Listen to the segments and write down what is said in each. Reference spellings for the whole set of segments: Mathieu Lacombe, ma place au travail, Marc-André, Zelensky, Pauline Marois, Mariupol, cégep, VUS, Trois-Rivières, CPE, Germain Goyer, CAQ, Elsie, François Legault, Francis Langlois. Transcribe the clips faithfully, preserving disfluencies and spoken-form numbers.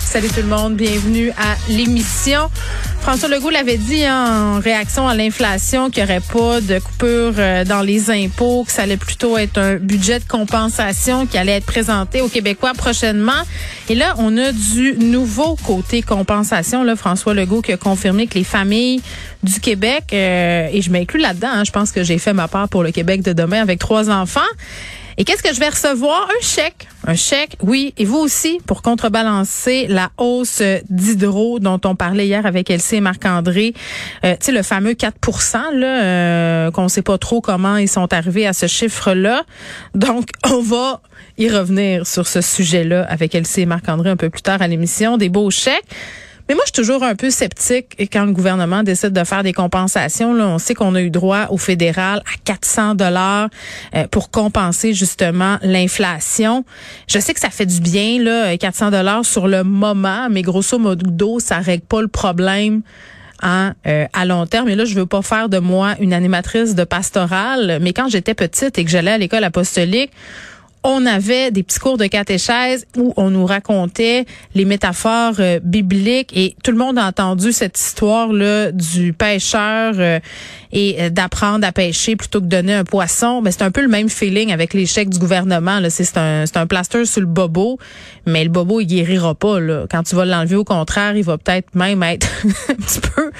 Salut tout le monde, bienvenue à l'émission. François Legault l'avait dit hein, en réaction à l'inflation qu'il n'y aurait pas de coupure euh, dans les impôts, que ça allait plutôt être un budget de compensation qui allait être présenté aux Québécois prochainement. Et là, on a du nouveau côté compensation. Là, François Legault qui a confirmé que les familles du Québec, euh, et je m'inclus là-dedans, hein, je pense que j'ai fait ma part pour le Québec de demain avec trois enfants. Et qu'est-ce que je vais recevoir? Un chèque. Un chèque, oui. Et vous aussi, pour contrebalancer la hausse d'hydro dont on parlait hier avec Elsie et Marc-André. Euh, tu sais, le fameux quatre pour cent, là, euh, qu'on sait pas trop comment ils sont arrivés à ce chiffre-là. Donc, on va y revenir sur ce sujet-là avec Elsie et Marc-André un peu plus tard à l'émission. Des beaux chèques. Mais moi, je suis toujours un peu sceptique quand le gouvernement décide de faire des compensations. Là, on sait qu'on a eu droit au fédéral à quatre cents dollars pour compenser justement l'inflation. Je sais que ça fait du bien, là, quatre cents dollars sur le moment, mais grosso modo, ça règle pas le problème Hein, euh, à long terme. Et là, je veux pas faire de moi une animatrice de pastorale, mais quand j'étais petite et que j'allais à l'école apostolique, on avait des petits cours de catéchèse où on nous racontait les métaphores euh, bibliques et tout le monde a entendu cette histoire-là du pêcheur euh, et euh, d'apprendre à pêcher plutôt que de donner un poisson. Ben, c'est un peu le même feeling avec les chèques du gouvernement. Là. C'est, c'est un, c'est un plaster sur le bobo, mais le bobo, il guérira pas. Là. Quand tu vas l'enlever, au contraire, il va peut-être même être un petit peu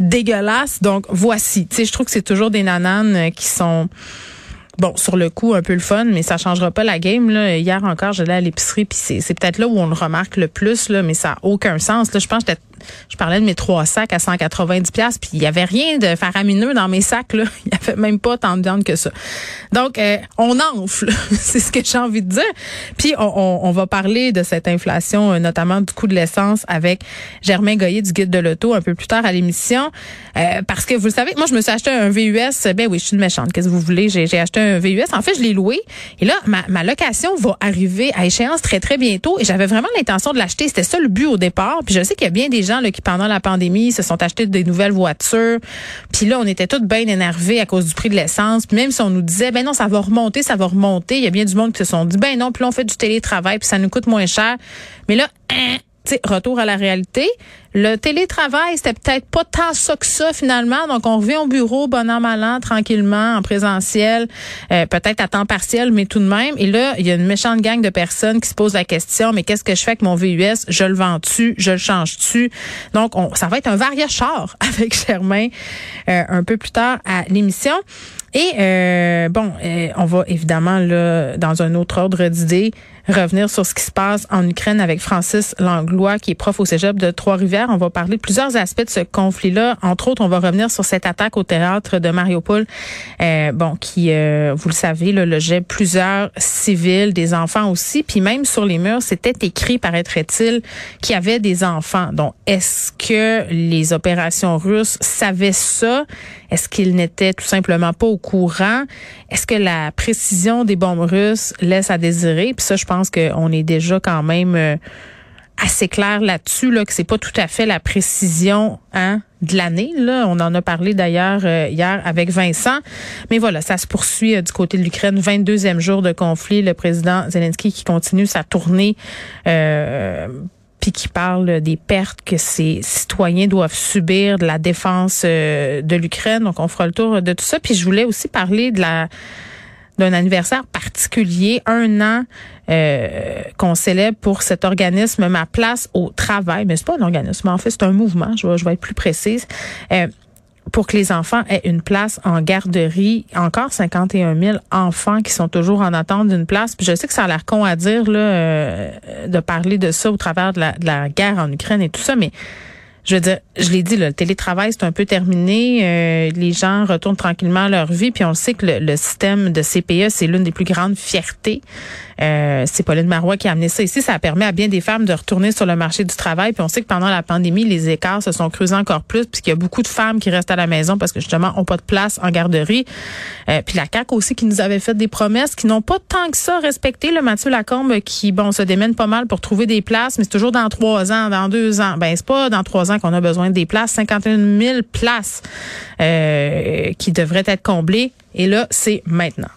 dégueulasse. Donc, voici. Tu sais, je trouve que c'est toujours des nananes qui sont... Bon, sur le coup, un peu le fun, mais ça changera pas la game, là. Hier encore, j'allais à l'épicerie, puis c'est, c'est peut-être là où on le remarque le plus, là, mais ça a aucun sens. Là, je pense que je parlais de mes trois sacs à cent quatre-vingt-dix dollars, puis il y avait rien de faramineux dans mes sacs, là. Il y avait même pas tant de viande que ça. Donc, euh, on enfle, c'est ce que j'ai envie de dire. Puis, on, on, on va parler de cette inflation, notamment du coût de l'essence, avec Germain Goyer du Guide de l'auto un peu plus tard à l'émission, euh, parce que vous le savez, moi, je me suis acheté un V U S. Ben oui, je suis une méchante. Qu'est-ce que vous voulez? J'ai, j'ai acheté un V U S. En fait, je l'ai loué. Et là, ma, ma location va arriver à échéance très, très bientôt. Et j'avais vraiment l'intention de l'acheter. C'était ça le but au départ. Puis je sais qu'il y a bien des gens là, qui, pendant la pandémie, se sont achetés des nouvelles voitures. Puis là, on était tous bien énervés à cause du prix de l'essence. Puis même si on nous disait, ben non, ça va remonter, ça va remonter. Il y a bien du monde qui se sont dit, ben non, puis là, on fait du télétravail, puis ça nous coûte moins cher. Mais là, hein, t'sais, retour à la réalité. Le télétravail, c'était peut-être pas tant ça que ça finalement. Donc, on revient au bureau, bon an, mal an, tranquillement, en présentiel, euh, peut-être à temps partiel, mais tout de même. Et là, il y a une méchante gang de personnes qui se posent la question, mais qu'est-ce que je fais avec mon V U S? Je le vends-tu? Je le change-tu? Donc, on, ça va être un varia-char avec Germain euh, un peu plus tard à l'émission. Et euh, bon, euh, on va évidemment, là, dans un autre ordre d'idée, revenir sur ce qui se passe en Ukraine avec Francis Langlois, qui est prof au cégep de Trois-Rivières. On va parler de plusieurs aspects de ce conflit-là. Entre autres, on va revenir sur cette attaque au théâtre de Mariupol, euh, bon, qui, euh, vous le savez, là, logeait plusieurs civils, des enfants aussi. Puis même sur les murs, c'était écrit, paraîtrait-il, qu'il y avait des enfants. Donc, est-ce que les opérations russes savaient ça? Est-ce qu'ils n'étaient tout simplement pas au courant? Est-ce que la précision des bombes russes laisse à désirer? Puis ça, je pense qu'on est déjà quand même assez clair là-dessus, là, que c'est pas tout à fait la précision, hein, de l'année, là. On en a parlé d'ailleurs euh, hier avec Vincent. Mais voilà, ça se poursuit euh, du côté de l'Ukraine. vingt-deuxième jour de conflit. Le président Zelensky qui continue sa tournée, euh, puis qui parle des pertes que ses citoyens doivent subir de la défense euh, de l'Ukraine. Donc, on fera le tour de tout ça. Puis je voulais aussi parler de la d'un anniversaire particulier, un an euh, qu'on célèbre pour cet organisme, ma place au travail. Mais c'est pas un organisme, en fait, c'est un mouvement. Je vais, je vais être plus précise. Euh, pour que les enfants aient une place en garderie. Encore cinquante et un mille enfants qui sont toujours en attente d'une place. Puis je sais que ça a l'air con à dire là, euh, de parler de ça au travers de la, de la guerre en Ukraine et tout ça, mais je veux dire, je l'ai dit, là, le télétravail, c'est un peu terminé. Euh, les gens retournent tranquillement à leur vie. Puis on le sait que le, le système de C P E, c'est l'une des plus grandes fiertés Euh, c'est Pauline Marois qui a amené ça ici. Ça permet à bien des femmes de retourner sur le marché du travail. Puis on sait que pendant la pandémie, les écarts se sont creusés encore plus, puisqu'il y a beaucoup de femmes qui restent à la maison parce que justement, n'ont pas de place en garderie. Euh, puis la C A Q aussi qui nous avait fait des promesses qui n'ont pas tant que ça respecté. Le Mathieu Lacombe qui, bon, se démène pas mal pour trouver des places, mais c'est toujours dans trois ans, dans deux ans. Ben c'est pas dans trois ans qu'on a besoin des places. cinquante et un mille places euh, qui devraient être comblées. Et là, c'est maintenant.